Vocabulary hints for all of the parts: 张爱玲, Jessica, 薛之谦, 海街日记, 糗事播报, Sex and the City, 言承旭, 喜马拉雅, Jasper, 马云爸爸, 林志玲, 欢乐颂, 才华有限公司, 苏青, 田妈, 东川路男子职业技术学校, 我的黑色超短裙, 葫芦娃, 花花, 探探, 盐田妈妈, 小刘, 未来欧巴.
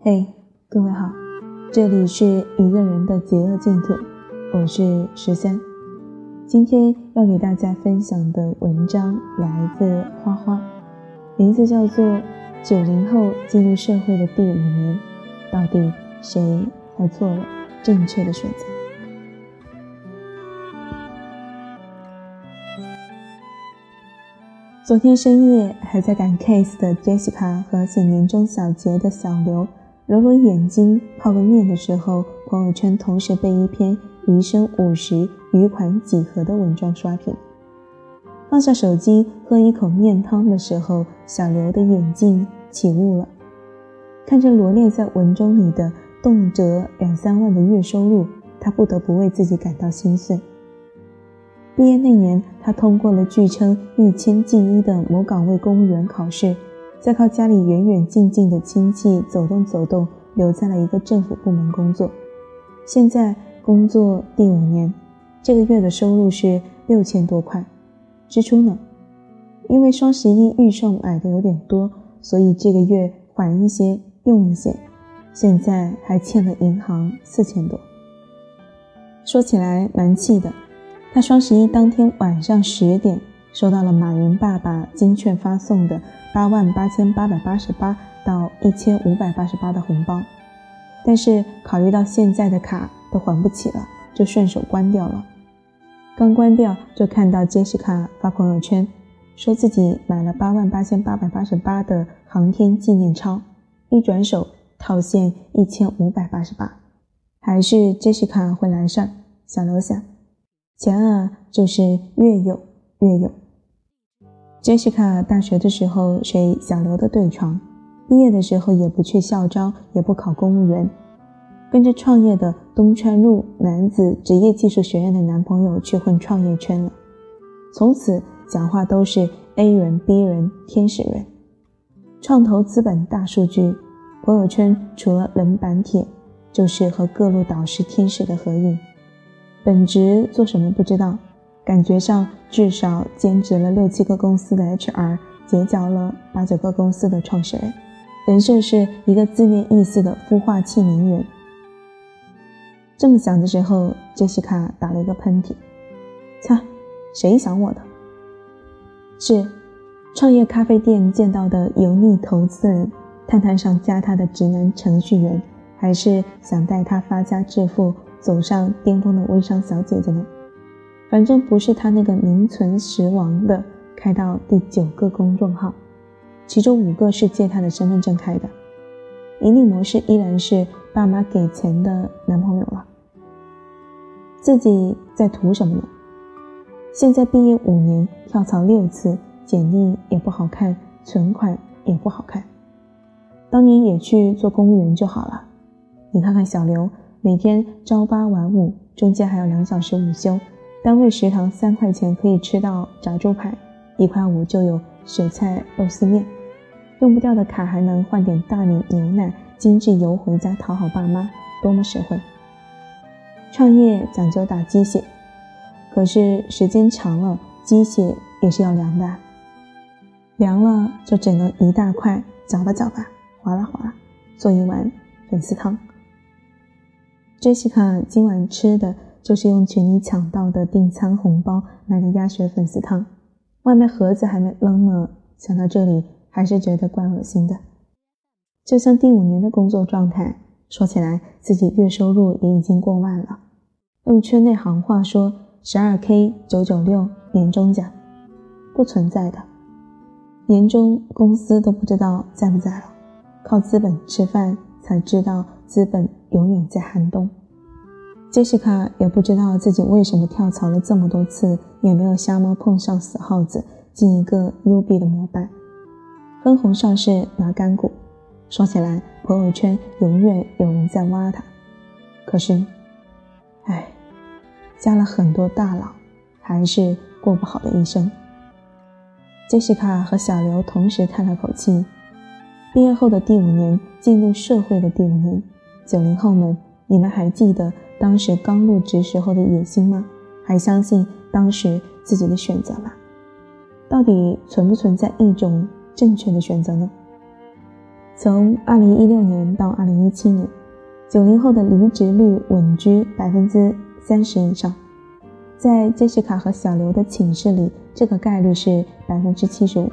嘿，各位好，这里是一个人的邪恶净土，我是13。今天要给大家分享的文章来自花花，名字叫做90后进入社会的第5年，到底谁才做了正确的选择？昨天深夜还在赶 case 的 Jessica 和写年终小结的小刘揉揉眼睛泡个面的时候，朋友圈同时被一篇余生50余款几何的文章刷屏。放下手机喝一口面汤的时候，小刘的眼镜起雾了，看着罗列在文中里的动辄2-3万的月收入，他不得不为自己感到心碎。毕业那年，他通过了据称1000进1的某岗位公务员考试，再靠家里远远近近的亲戚走动走动，留在了一个政府部门工作。现在工作第5年，这个月的收入是6000多块，支出呢？因为双11预算买的有点多，所以这个月还一些用一些，现在还欠了银行4000多。说起来蛮气的，他双11当天晚上10点收到了马云爸爸金券发送的88,888到1588的红包，但是考虑到现在的卡都还不起了，就顺手关掉了。刚关掉就看到 Jessica 发朋友圈，说自己买了88,888的航天纪念钞，一转手套现1588，还是 Jessica 会来事儿。小刘想，钱啊就是越有越有。Jessica 大学的时候睡小刘的对床，毕业的时候也不去校招，也不考公务员，跟着创业的东川路男子职业技术学院的男朋友去混创业圈了，从此讲话都是 A 人 B 人天使人。创投资本大数据，朋友圈除了冷板帖就是和各路导师天使的合影，本职做什么不知道，感觉上至少兼职了6-7个公司的 HR， 结交了8-9个公司的创始人，人设是一个字面意思的孵化器名媛。这么想的时候， Jessica 打了一个喷嚏，擦，谁想我的？是创业咖啡店见到的油腻投资人，探探上加他的直男程序员，还是想带他发家致富走上巅峰的微商小姐姐呢？反正不是他那个名存实亡的开到第9个公众号，其中5个是借他的身份证开的，盈利模式依然是爸妈给钱的男朋友了。自己在图什么呢？现在毕业5年，跳槽6次，简历也不好看，存款也不好看，当年也去做公务员就好了。你看看小刘，每天朝8晚5，中间还有2小时午休，单位食堂3块钱可以吃到炸猪排，1块5就有雪菜肉丝面，用不掉的卡还能换点大米牛奶精致油回家讨好爸妈，多么实惠。创业讲究打鸡血，可是时间长了鸡血也是要凉的，凉了就只能一大块搅吧搅吧划拉划拉做一碗粉丝汤。Jessica 今晚吃的就是用群里抢到的订餐红包买的鸭血粉丝汤，外卖盒子还没扔呢，想到这里还是觉得怪恶心的。就像第5年的工作状态，说起来自己月收入也已经过万了，用圈内行话说 12K996 年终奖不存在的，年终公司都不知道在不在了，靠资本吃饭才知道资本永远在寒冬。Jessica 也不知道自己为什么跳槽了这么多次，也没有瞎猫碰上死耗子进一个 UB 的模板。分红上市拿干股，说起来朋友圈永远有人在挖他，可是唉，加了很多大佬还是过不好的一生。Jessica 和小刘同时叹了口气，毕业后的第5年，进入社会的第5年，90后们，你们还记得当时刚入职时候的野心吗？还相信当时自己的选择吗？到底存不存在一种正确的选择呢？从2016年到2017年，90后的离职率稳居 30% 以上。在 Jessica 和小刘的寝室里，这个概率是 75%。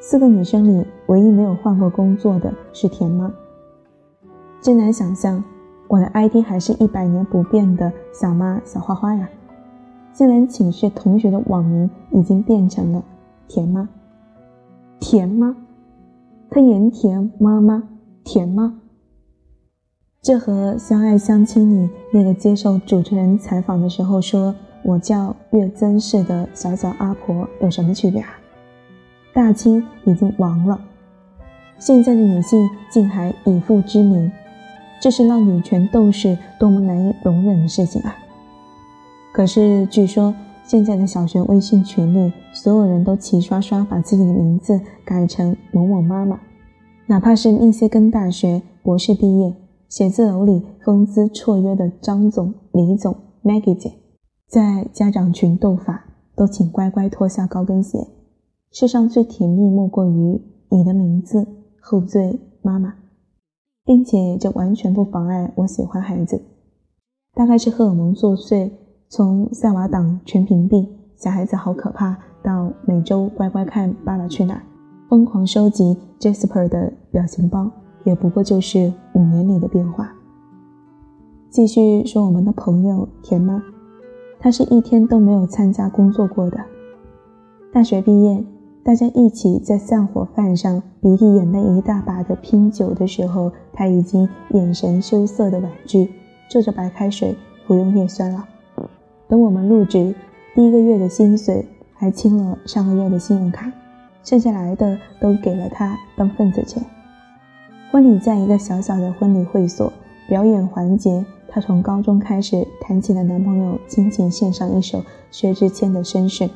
4个女生里，唯一没有换过工作的是田妈。真难想象，我的 ID 还是100年不变的小妈小花花呀，竟然寝室同学的网名已经变成了田妈。田妈，她盐田妈妈，田妈。这和《相爱相亲》里那个接受主持人采访的时候说我叫月增式的小小阿婆有什么区别啊？大清已经亡了，现在的女性竟还以父之名，这是让女权斗士多么难以容忍的事情啊！可是据说现在的小学微信群里，所有人都齐刷刷把自己的名字改成某某妈妈，哪怕是密歇根大学博士毕业，写字楼里风姿绰约的张总、李总、Maggie 姐，在家长群斗法都请乖乖脱下高跟鞋。世上最甜蜜莫过于你的名字后缀妈妈，并且这完全不妨碍我喜欢孩子。大概是荷尔蒙作祟，从塞瓦党全屏蔽小孩子好可怕到每周乖乖看爸爸去哪，疯狂收集 Jasper 的表情包，也不过就是5年里的变化。继续说我们的朋友田妈，她是一天都没有参加工作过的。大学毕业，大家一起在散伙饭上鼻涕眼泪一大把的拼酒的时候，她已经眼神羞涩的婉拒，就着白开水服用叶酸了。等我们入职，第一个月的薪水还清了上个月的信用卡，剩下来的都给了她当份子钱。婚礼在一个小小的婚礼会所，表演环节她从高中开始弹起了男朋友亲情献上一首薛之谦的绅士，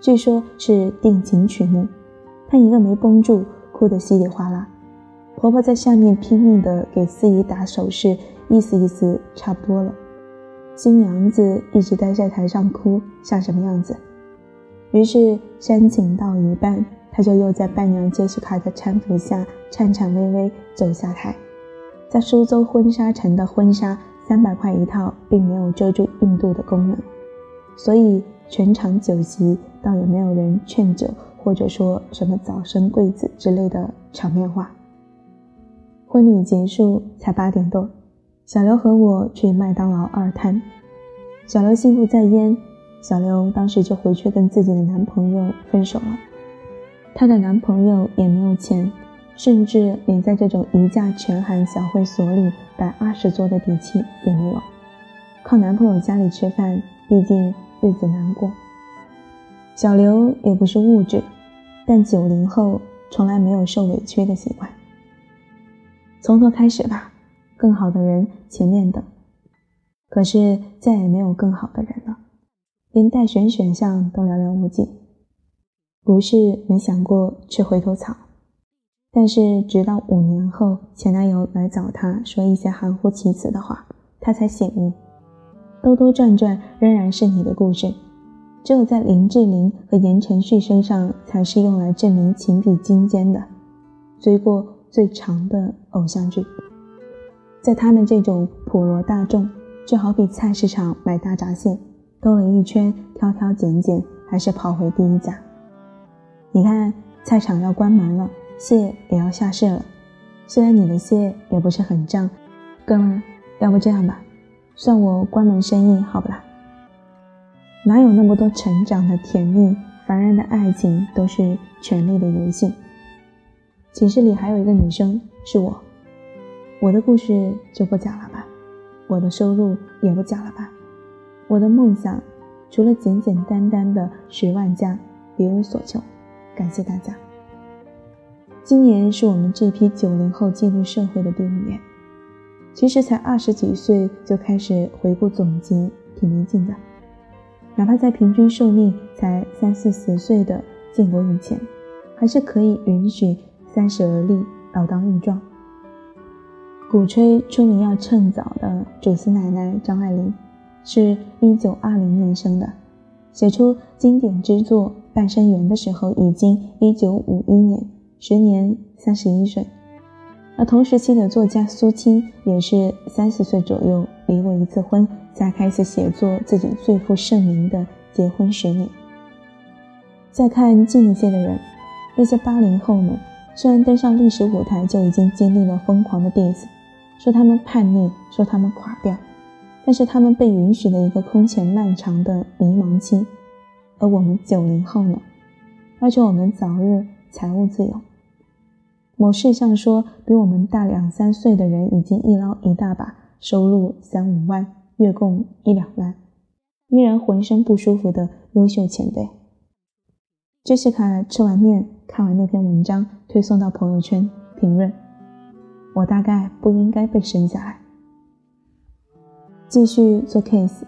据说是定情曲目，她一个没绷住，哭得稀里哗啦。婆婆在下面拼命地给司仪打手势，意思意思差不多了。新娘子一直待在台上哭，像什么样子？于是煽情到一半，她就又在伴娘 Jessica 的搀扶下颤颤巍巍走下台。在苏州婚纱城的婚纱300块一套，并没有遮住硬度的功能，所以全场酒席倒也没有人劝酒，或者说什么早生贵子之类的场面话。婚礼结束才8点多，小刘和我去麦当劳2摊，小刘心不在焉，小刘当时就回去跟自己的男朋友分手了。她的男朋友也没有钱，甚至连在这种一价全韩小会所里摆20桌的底气也没有，靠男朋友家里吃饭，毕竟日子难过。小刘也不是物质，但90后从来没有受委屈的习惯。从头开始吧，更好的人前面等。可是再也没有更好的人了，连待选选项都寥寥无几。不是没想过吃回头草，但是直到5年后前男友来找她说一些含糊其辞的话，她才醒悟，兜兜转转仍然是你的故事，只有在林志玲和言承旭身上才是用来证明情比金坚的，追过最长的偶像剧。在他们这种普罗大众，就好比菜市场买大闸蟹，兜了一圈挑挑拣拣，还是跑回第一家。你看菜场要关门了，蟹也要下市了，虽然你的蟹也不是很胀，哥们儿，要不这样吧，算我关门生意好不啦？哪有那么多成长的甜蜜，凡人的爱情都是权力的游戏。寝室里还有一个女生是我，我的故事就不讲了吧，我的收入也不讲了吧，我的梦想除了简简单单的10万加，别无所求。感谢大家。今年是我们这批90后进入社会的第5年，其实才20几岁就开始回顾总结挺没劲的，哪怕在平均寿命才30-40岁的建国以前，还是可以允许30而立，老当益壮。鼓吹出名要趁早的主司奶奶张爱玲是1920年生的，写出经典之作《半生缘》的时候已经1951年，时年31岁。而同时期的作家苏青也是30岁左右离过一次婚，才开始写作自己最负盛名的《结婚10年》。再看近一些的人，那些80后们虽然登上历史舞台就已经经历了疯狂的弟子，说他们叛逆，说他们垮掉，但是他们被允许的一个空前漫长的迷茫期。而我们90后呢，要求我们早日财务自由。某事上说，比我们大2-3岁的人已经一捞一大把，收入3-5万，月供1-2万，依然浑身不舒服的优秀前辈。Jessica 吃完面，看完那篇文章，推送到朋友圈，评论：我大概不应该被生下来。继续做 case，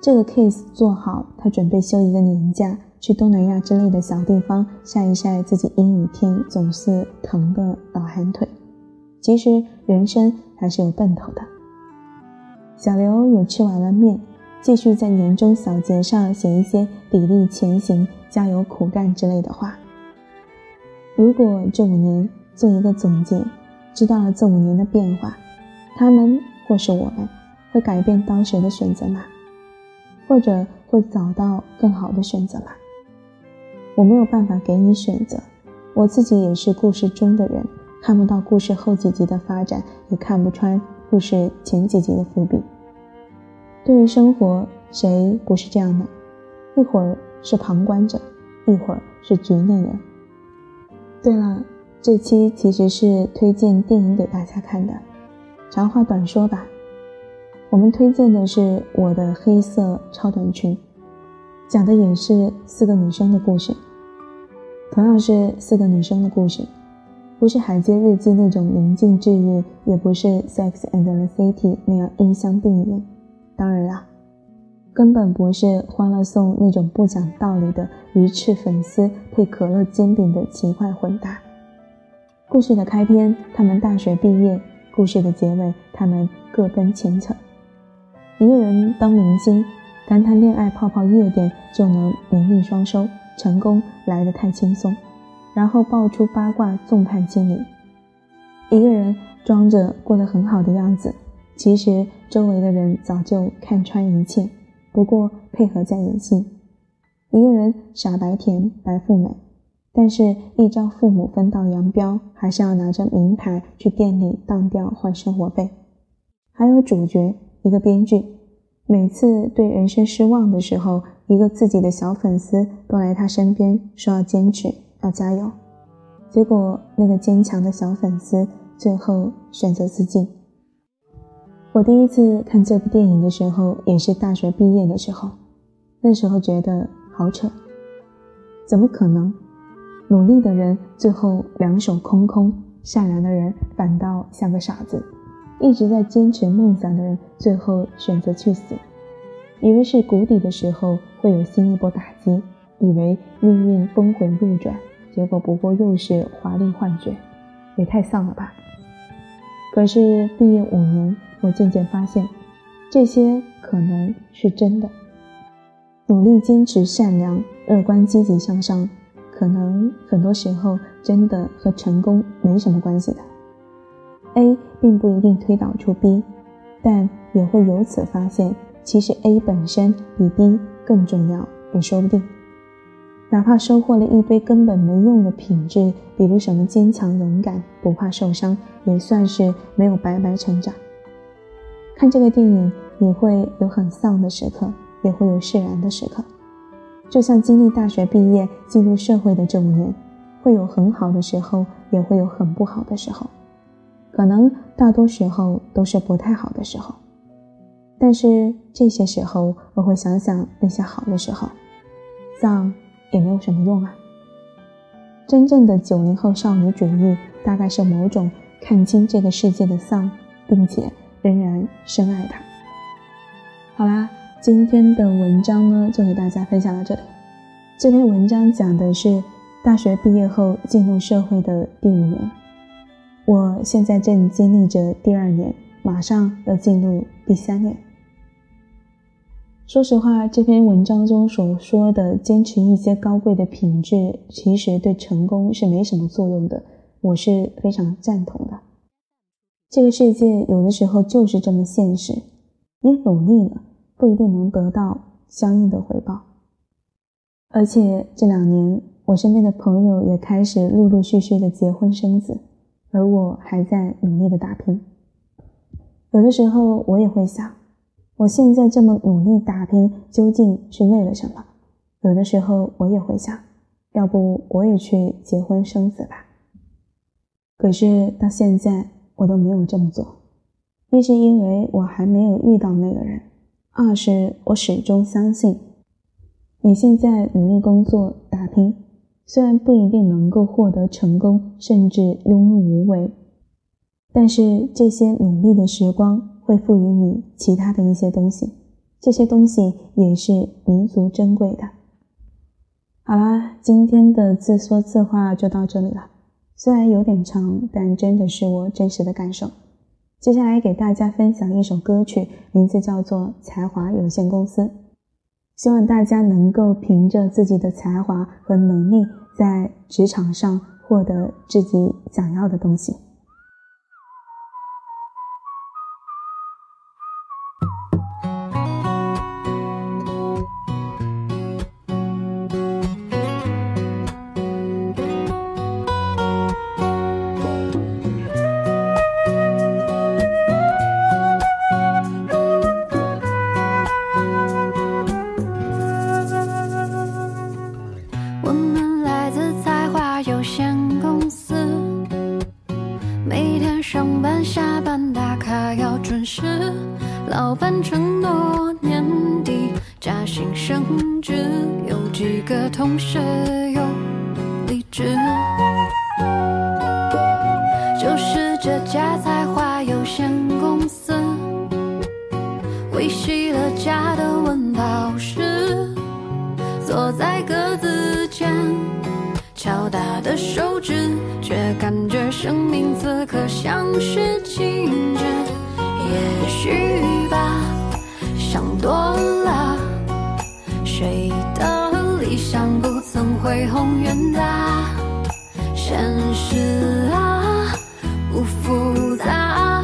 这个 case 做好，他准备休一个年假，去东南亚之类的小地方晒一晒自己阴雨天总是疼的老寒腿。其实人生还是有奔头的。小刘也吃完了面，继续在年终小结上写一些砥砺前行、加油苦干之类的话。如果这5年做一个总结，知道了这5年的变化，他们或是我们会改变当时的选择吗？或者会找到更好的选择吗？我没有办法给你选择，我自己也是故事中的人，看不到故事后几集的发展，也看不穿故事前几集的伏笔。对于生活，谁不是这样呢？一会儿是旁观者，一会儿是局内人。对了，这期其实是推荐电影给大家看的，长话短说吧。我们推荐的是《我的黑色超短裙》，讲的也是4个女生的故事。同样是4个女生的故事，不是《海街日记》那种宁静治愈，也不是《Sex and the City》那样阴相并影。当然啦，根本不是《欢乐颂》那种不讲道理的鱼翅粉丝配可乐煎饼的奇怪混搭。故事的开篇，他们大学毕业；故事的结尾，他们各奔前程。一个人当明星，谈谈恋爱泡泡夜店就能名利双收，成功来得太轻松，然后爆出八卦纵判千里。一个人装着过得很好的样子，其实周围的人早就看穿一切，不过配合在演戏。一个人傻白甜白富美，但是一朝父母分道扬镳，还是要拿着名牌去店里当掉换生活费。还有主角一个编剧，每次对人生失望的时候，一个自己的小粉丝都来他身边说要坚持要加油，结果那个坚强的小粉丝最后选择自尽。我第一次看这部电影的时候也是大学毕业的时候，那时候觉得好扯，怎么可能努力的人最后两手空空，善良的人反倒像个傻子，一直在坚持梦想的人最后选择去死。以为是谷底的时候会有新一波打击，以为命运峰回路转，结果不过又是华丽幻觉，也太丧了吧。可是毕业5年，我渐渐发现这些可能是真的。努力坚持善良，乐观积极向上，可能很多时候真的和成功没什么关系的。A 并不一定推导出 B， 但也会由此发现其实 A 本身比 B 更重要也说不定。哪怕收获了一堆根本没用的品质，比如什么坚强勇敢不怕受伤，也算是没有白白成长。看这个电影，你会有很丧的时刻，也会有释然的时刻。就像经历大学毕业进入社会的这5年，会有很好的时候，也会有很不好的时候，可能大多时候都是不太好的时候。但是这些时候我会想想那些好的时候，丧也没有什么用啊。真正的90后少女主义大概是某种看清这个世界的丧，并且仍然深爱它。好啦，今天的文章呢就给大家分享到这里。这篇文章讲的是大学毕业后进入社会的第5年，我现在正经历着第2年，马上要进入第3年。说实话，这篇文章中所说的坚持一些高贵的品质，其实对成功是没什么作用的，我是非常赞同的。这个世界有的时候就是这么现实，你努力了，不一定能得到相应的回报。而且这2年，我身边的朋友也开始陆陆续续的结婚生子，而我还在努力的打拼。有的时候我也会想，我现在这么努力打拼究竟是为了什么？有的时候我也会想，要不我也去结婚生子吧。可是到现在我都没有这么做，一是因为我还没有遇到那个人，二是我始终相信，你现在努力工作打拼，虽然不一定能够获得成功，甚至庸碌无为，但是这些努力的时光会赋予你其他的一些东西，这些东西也是弥足珍贵的。好啦，今天的自说自话就到这里了，虽然有点长，但真的是我真实的感受。接下来给大家分享一首歌曲，名字叫做《才华有限公司》，希望大家能够凭着自己的才华和能力，在职场上获得自己想要的东西。下班打卡要准时，老板承诺年底加薪升职，有几个同事又离职。就是这家才华有限公司，维系了家的温饱时，坐在格子间敲打的手指，却感觉生命此刻像是静止。也许吧，想多了，谁的理想不曾恢宏远大？现实啊，不复杂，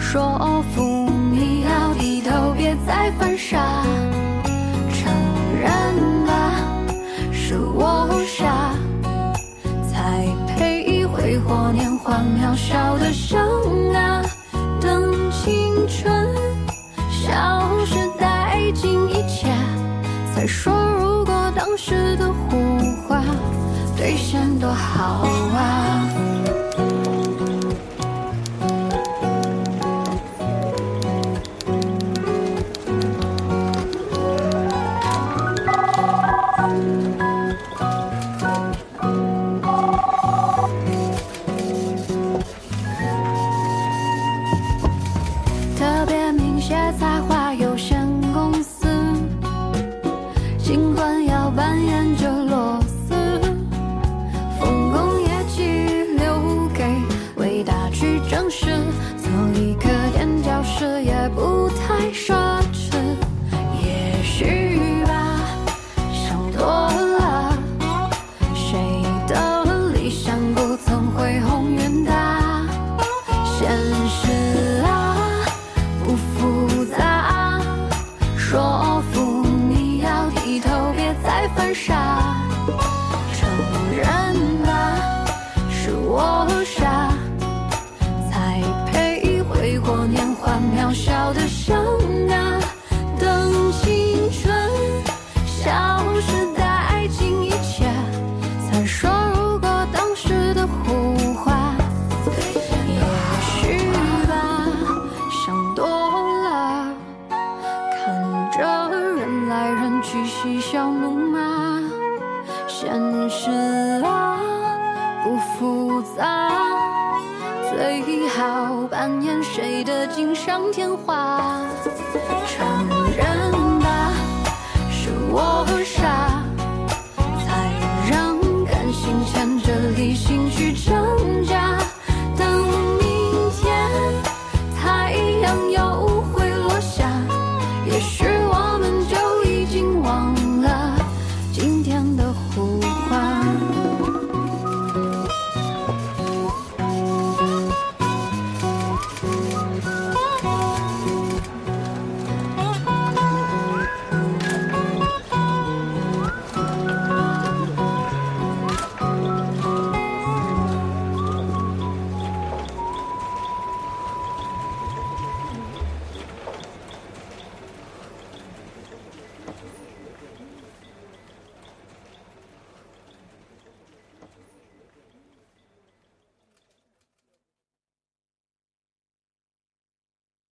说服你要低头，别再犯傻。承认吧，是我傻，或年华渺小的生啊，等青春消失殆尽一切，才说如果当时的胡话兑现多好啊。嬉笑怒骂，现实啊不复杂，最好扮演谁的锦上添花。承认吧，是我傻，才让感性牵着理性去挣扎。